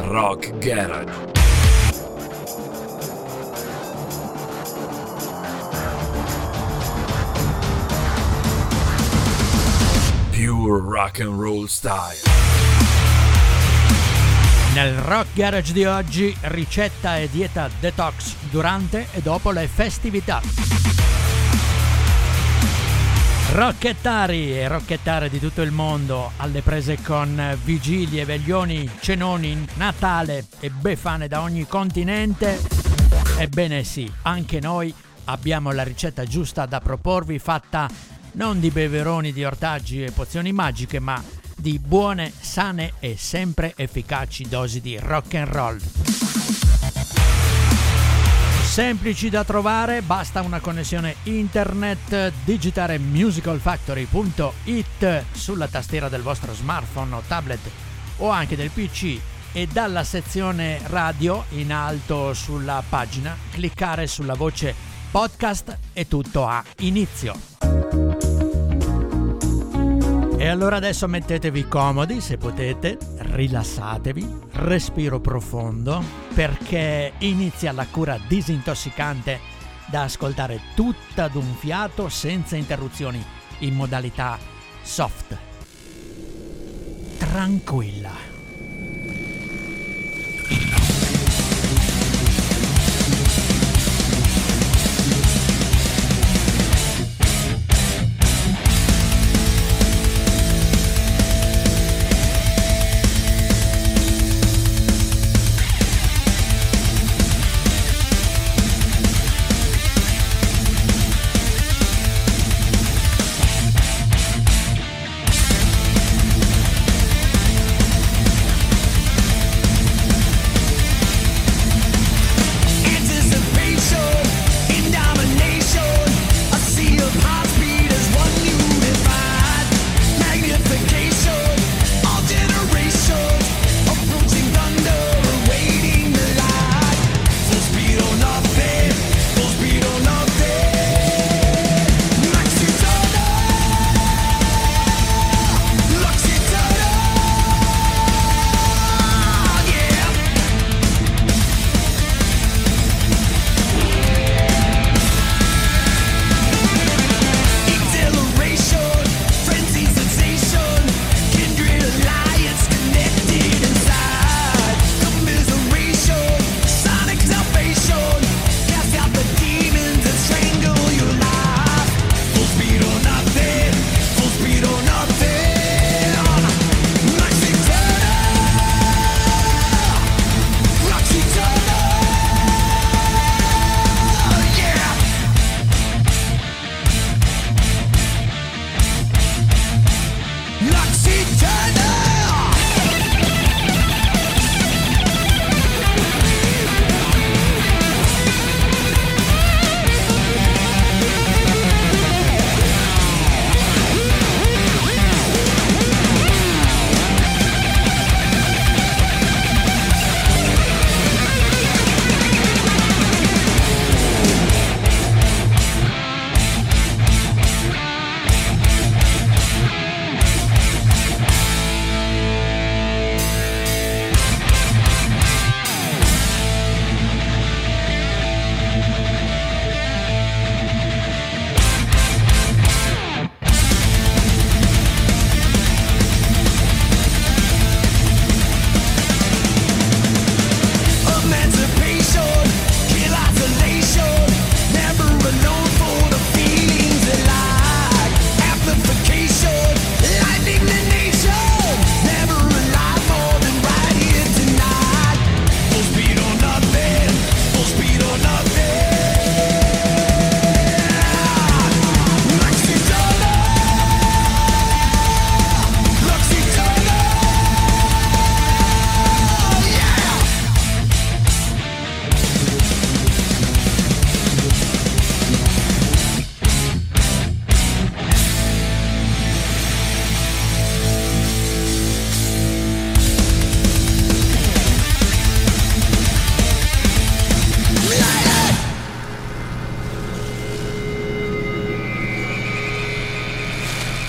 Rock Garage. Pure rock and roll style. Nel Rock Garage di oggi, ricetta e dieta detox durante e dopo le festività. Rockettari e rockettare di tutto il mondo, alle prese con vigilie, veglioni, cenoni, Natale e befane da ogni continente. Ebbene sì, anche noi abbiamo la ricetta giusta da proporvi, fatta non di beveroni, di ortaggi e pozioni magiche, ma di buone, sane e sempre efficaci dosi di rock and roll. Semplici da trovare, basta una connessione internet, digitare musicalfactory.it sulla tastiera del vostro smartphone o tablet o anche del PC, e dalla sezione radio in alto sulla pagina cliccare sulla voce podcast e tutto ha inizio. E allora adesso mettetevi comodi, se potete, rilassatevi, respiro profondo, perché inizia la cura disintossicante da ascoltare tutta ad un fiato, senza interruzioni, in modalità soft, tranquilla.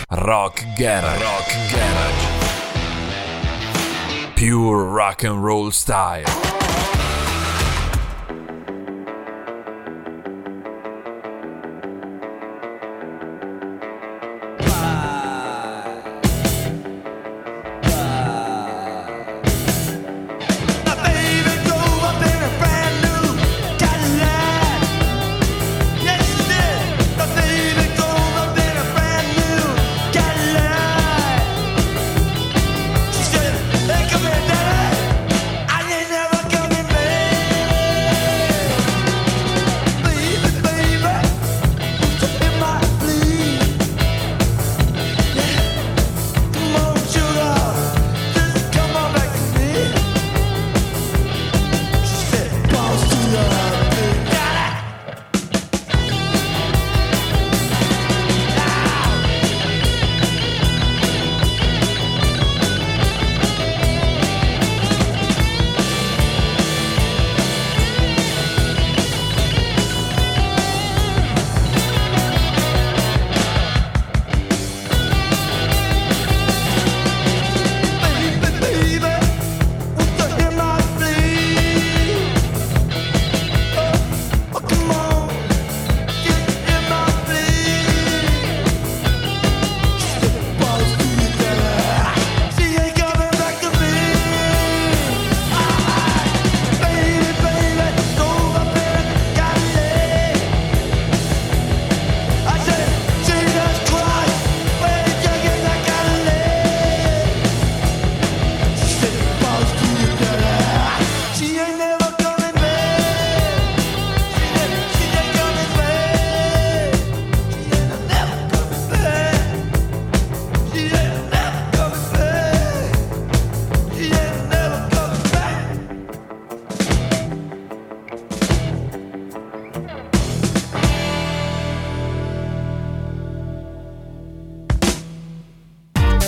Rock Garage. pure rock and roll style.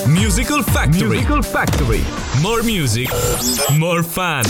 Musical Factory. Musical Factory. More music, more fun.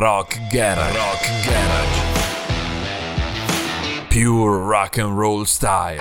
Rock Garage. Pure rock and roll style.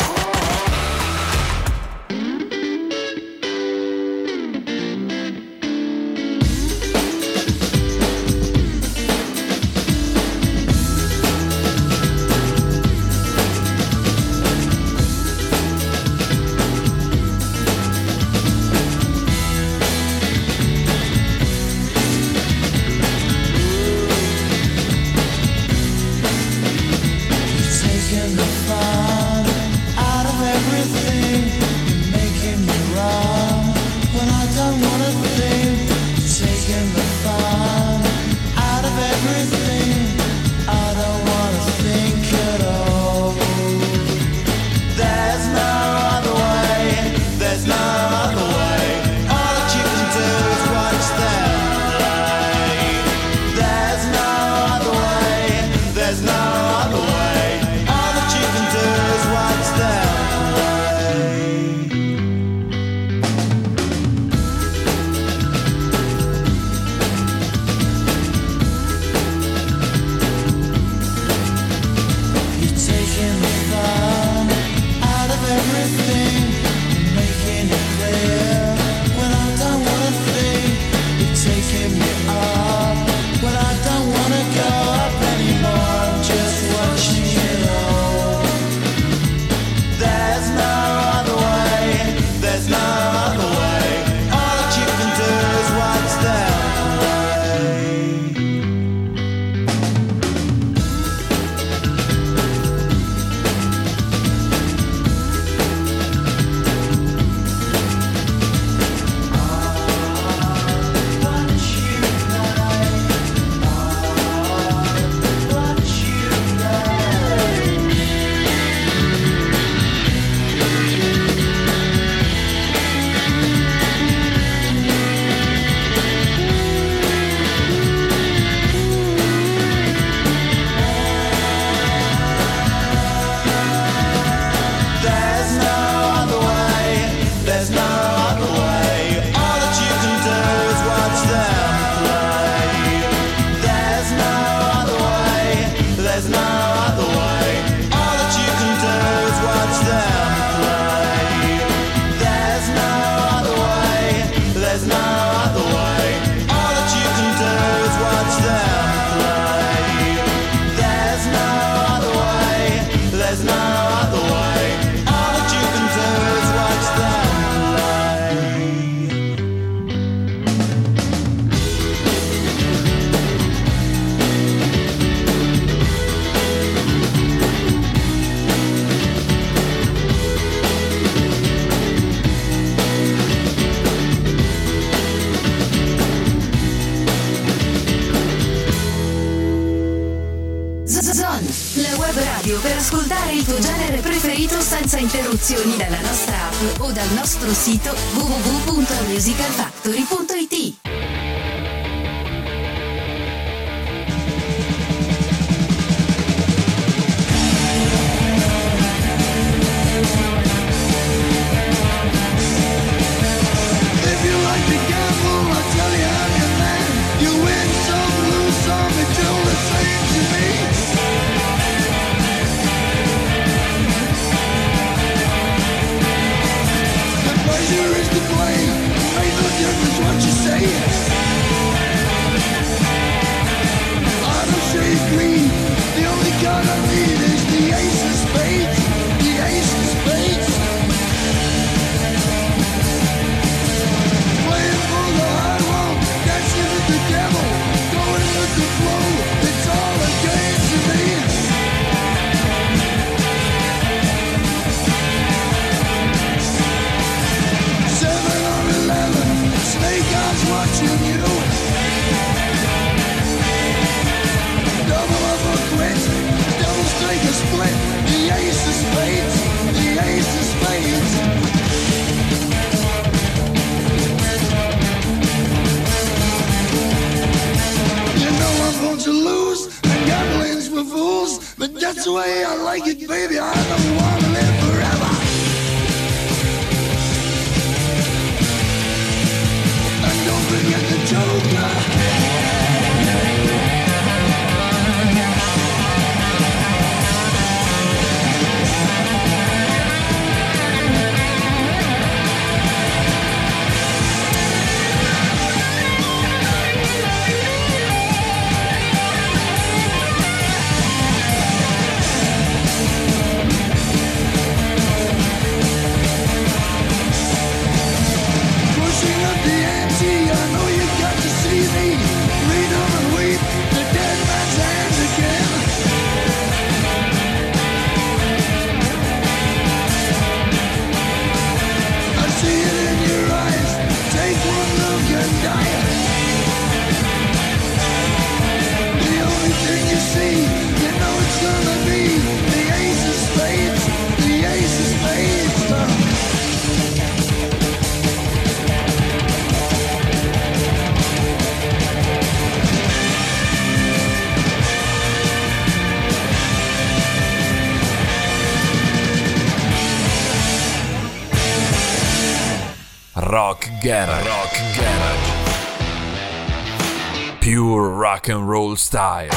Interruzioni dalla nostra app o dal nostro sito www.musicalfactory.it. If you like to gamble, I'll tell you how you land. You win some, lose some, and do the same to me. Pleasure is the blame. Make no difference what you say. I don't shade green. The only card I need is the ace of spades. The ace of spades. Playing for the high road, dancing with the devil, going with the flow. It's all a game to me. Snake eyes watching you. Double up or quit. Doubles take a split. The ace of spades. The ace of spades. You know I'm going to lose. The gambling's for fools. But that's the way I like it, baby. I don't want to live forever. Don't forget the joker. Rock Garage. Pure rock and roll style.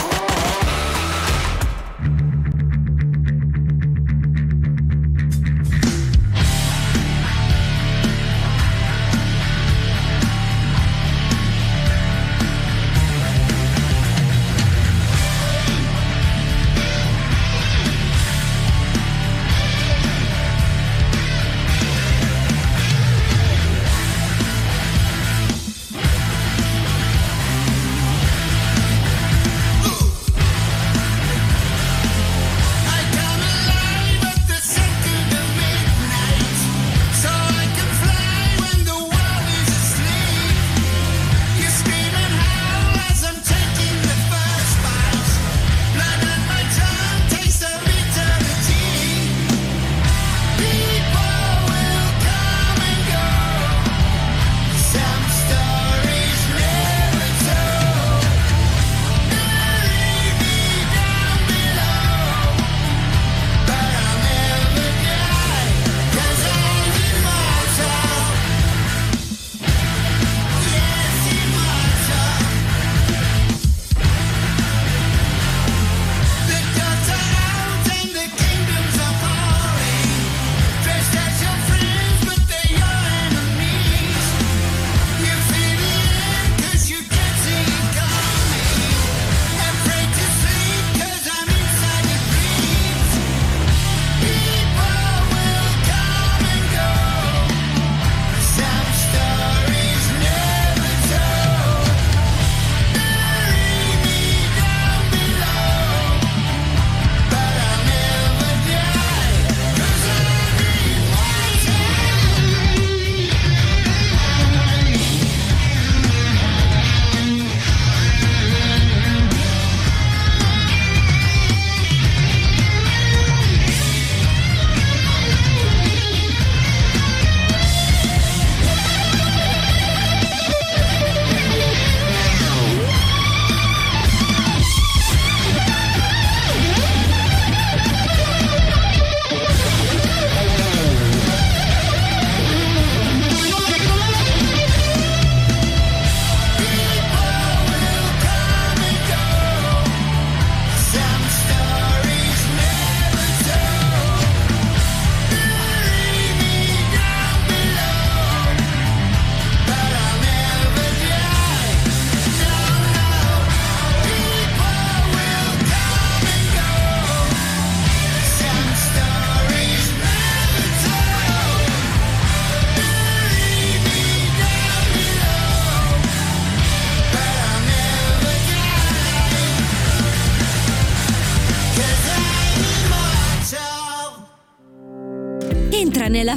La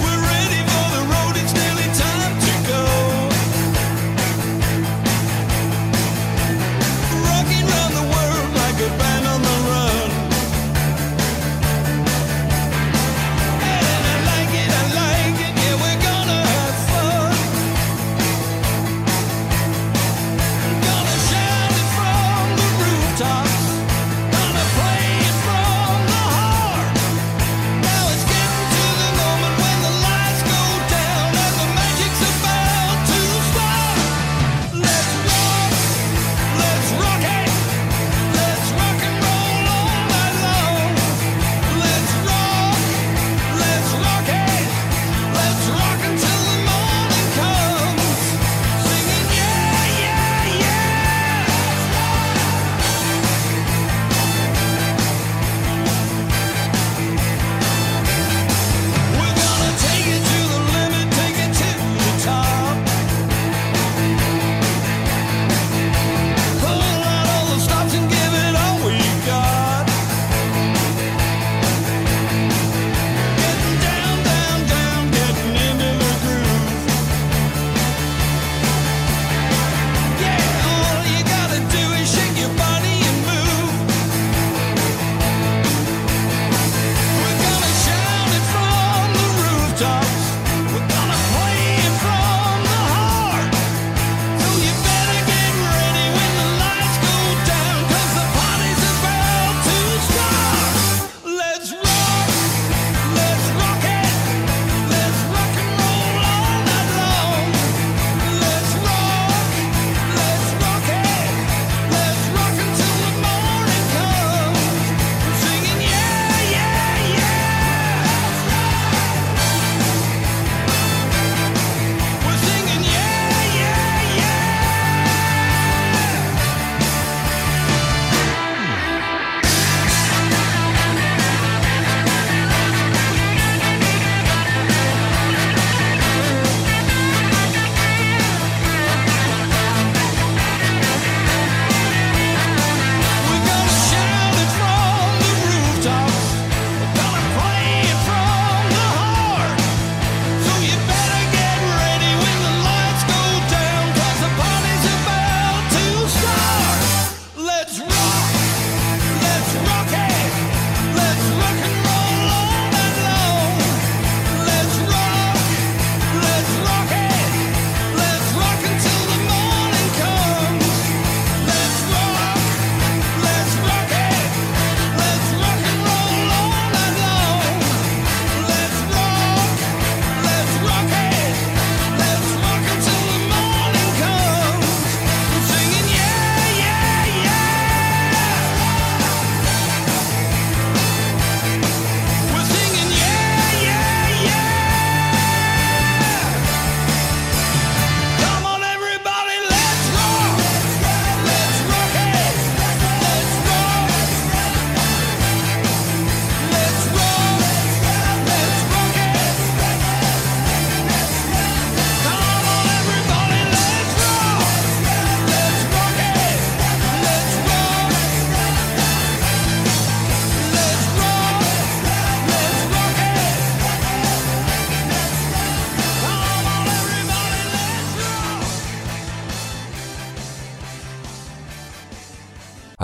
We're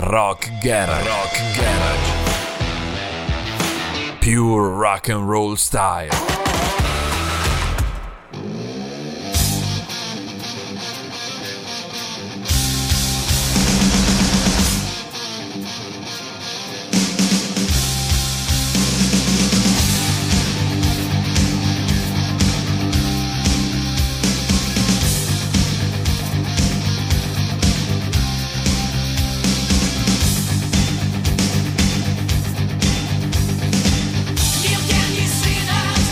Rock Garage, pure rock and roll style.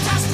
Just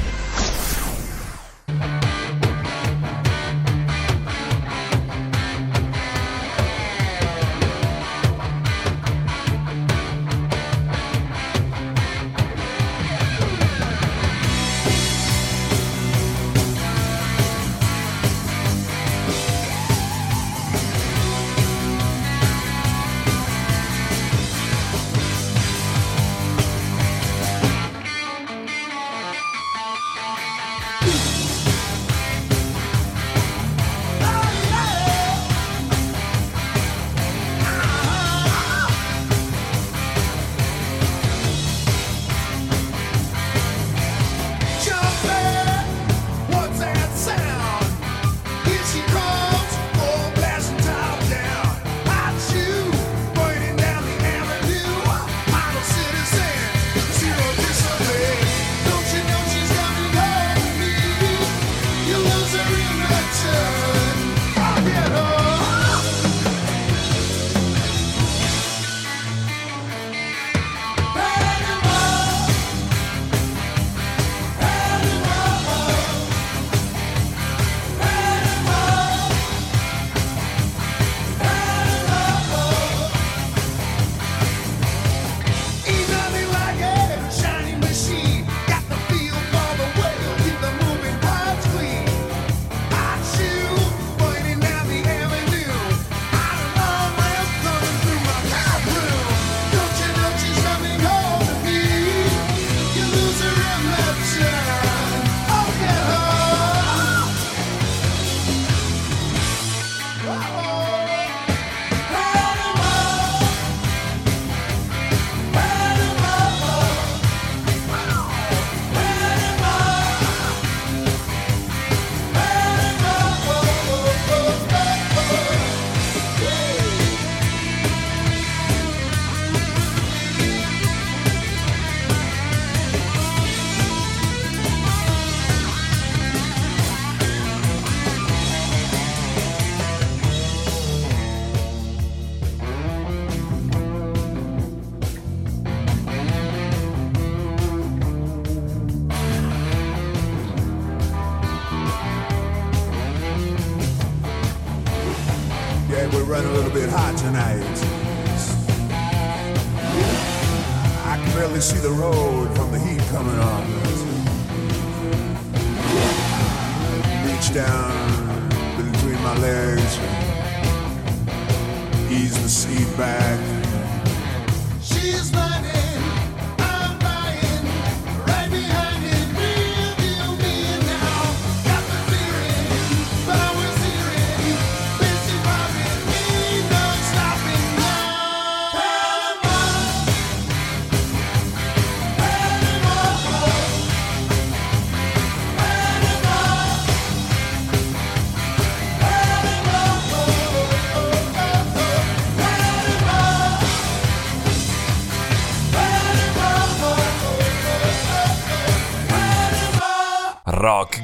Rock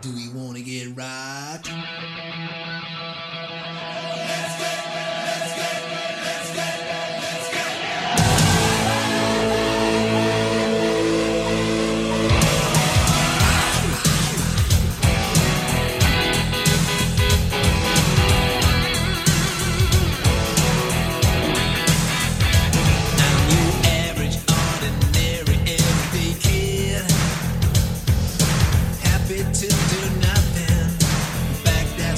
Do we want to get rocked? Till do nothing back down.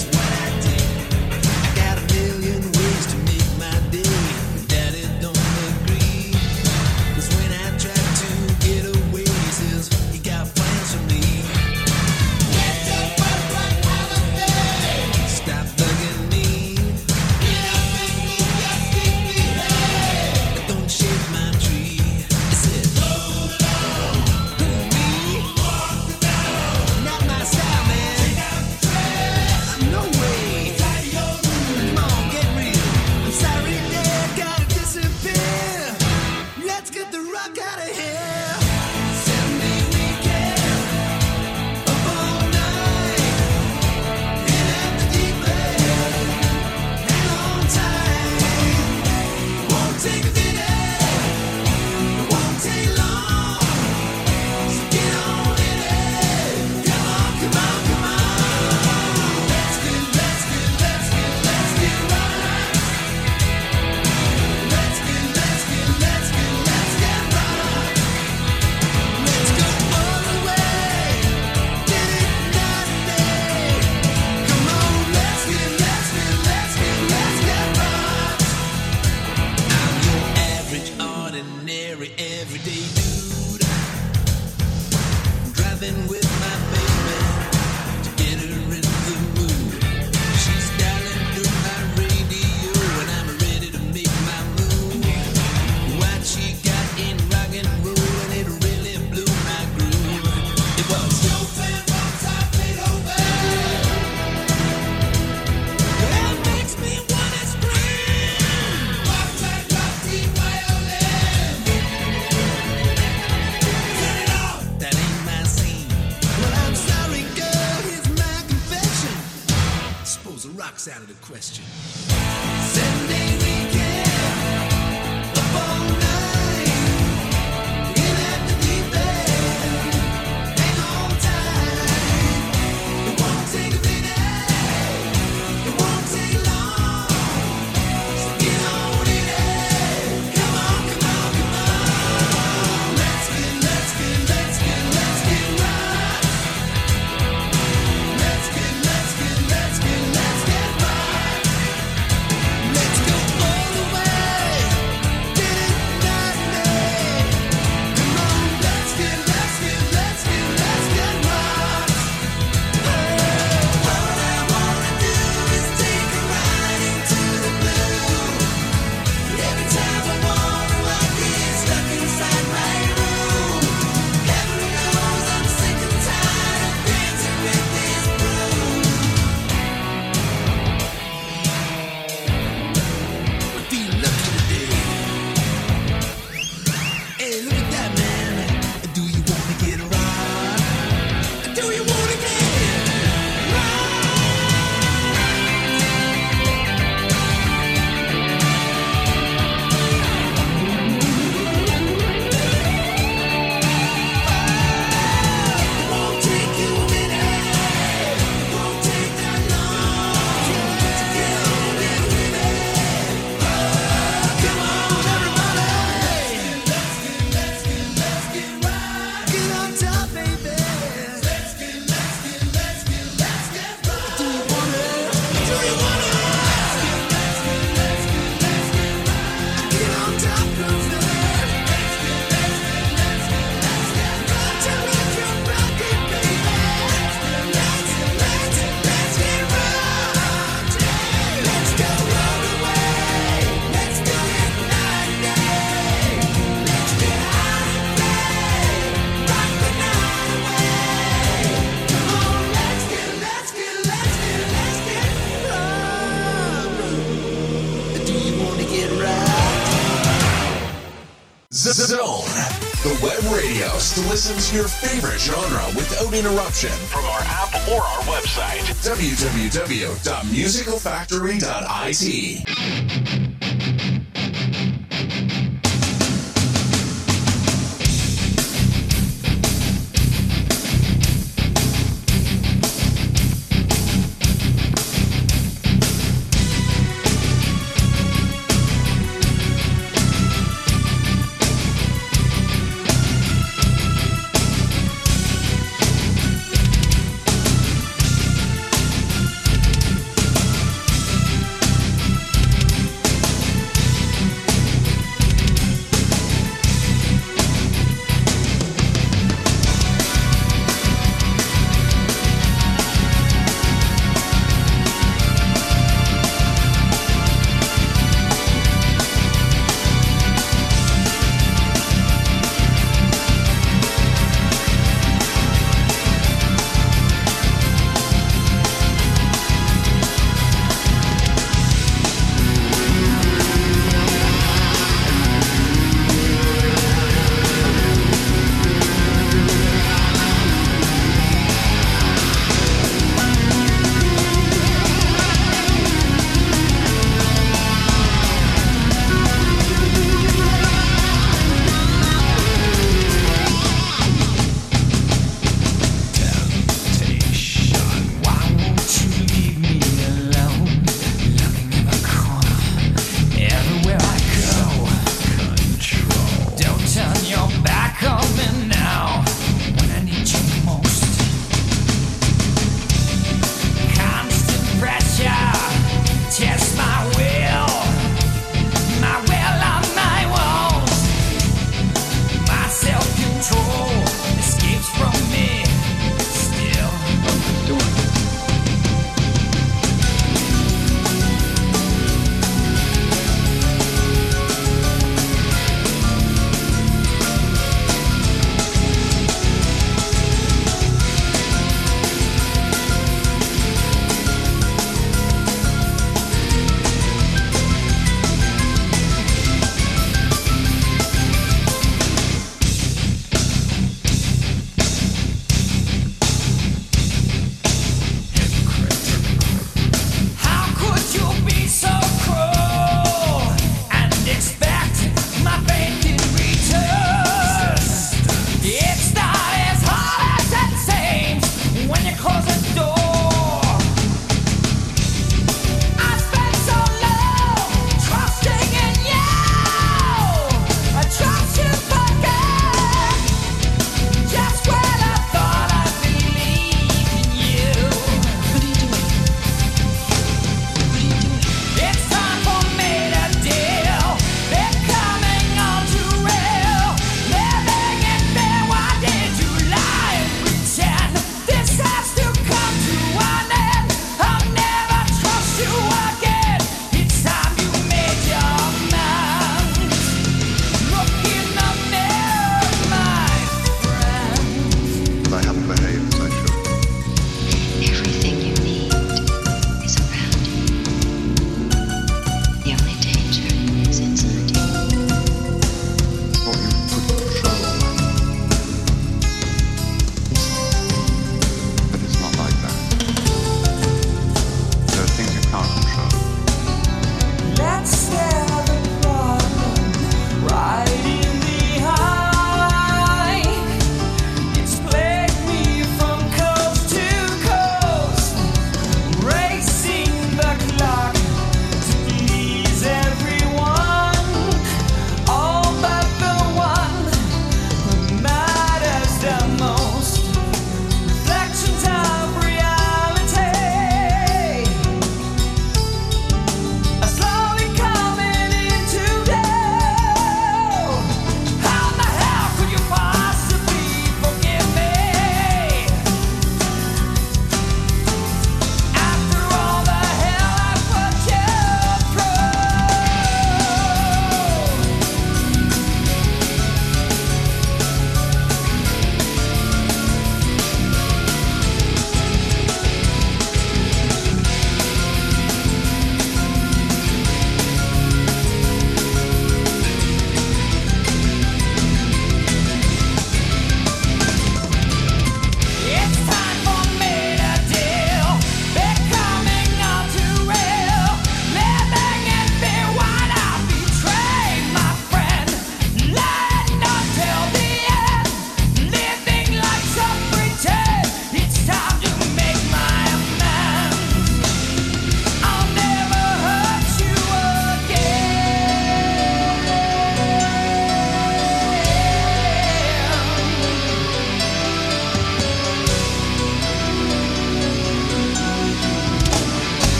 Listen to your favorite genre without interruption from our app or our website, www.musicalfactory.it.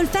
Musical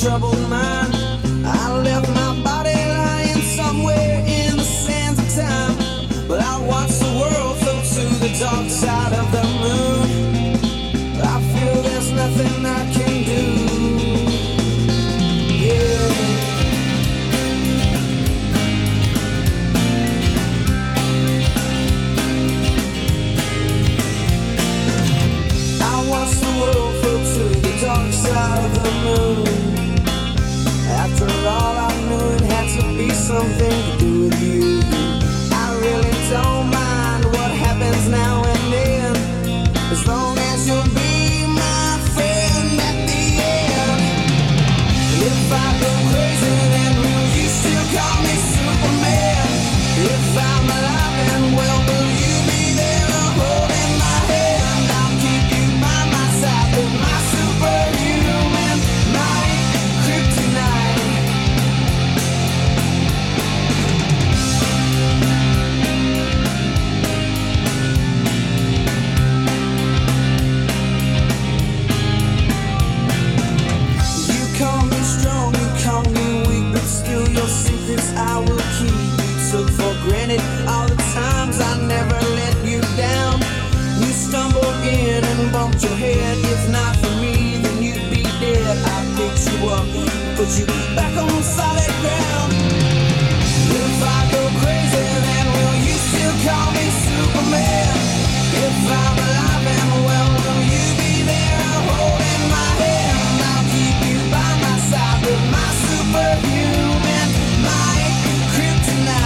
Troubled mind, I left my body lying somewhere in the sands of time, but I watched the world flow to the dark side of the moon. I feel there's nothing I can do. Yeah. I watched the world flow to the dark side of the moon. After all, I knew it had to be something to do with you. I really don't mind what happens now and then, as long as you'll be my friend at the end. And if I go crazy, then will you still call me Superman? If I'm alive and well, will you be there holding my hand? I'll keep you by my side with my superhuman might, kryptonite. All the times I never let you down, you stumbled in and bumped your head. If not for me, then you'd be dead. I picked you up, put you back on solid ground. If I go crazy, then will you still call me Superman? If I'm alive and well, will you be there holding my hand? I'll keep you by my side with my superhuman might, kryptonite.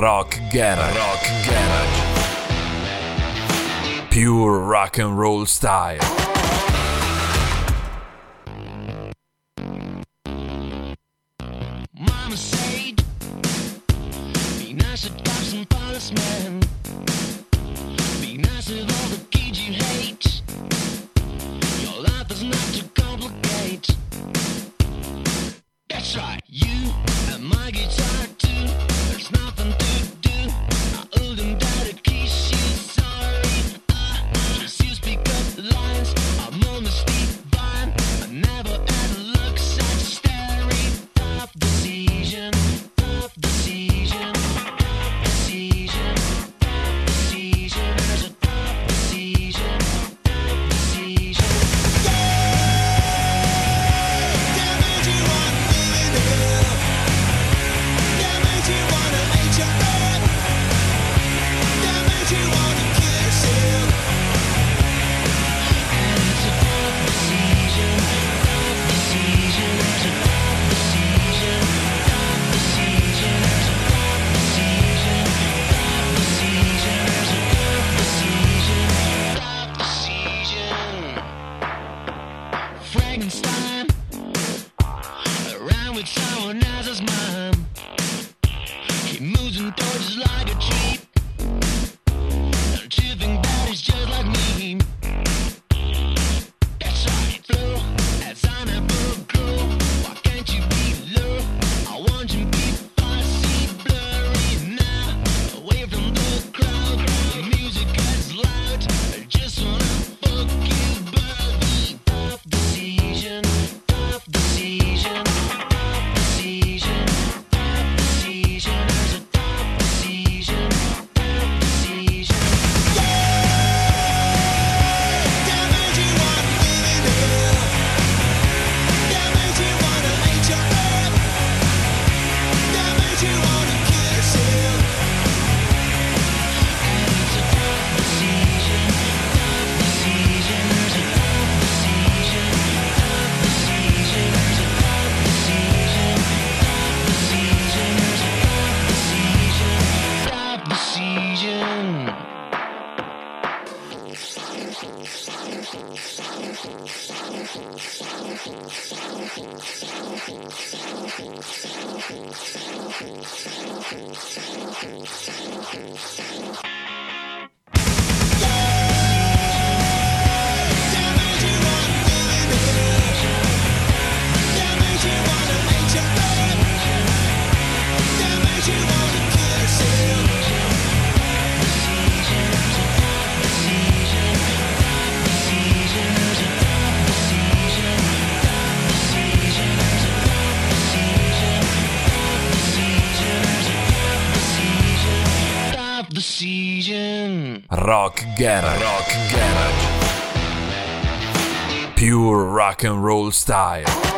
Rock Garage. Pure rock and roll style. Mama said, be nice to cops and policemen. Be nice with all the kids you hate. Your life is not too complicated. That's right, you and my guitar too. There's nothing to do. I owed him that a kiss, she's sorry. I just used to pick up lines. I'm on the Rock Garage. Rock Garage. Pure rock and roll style.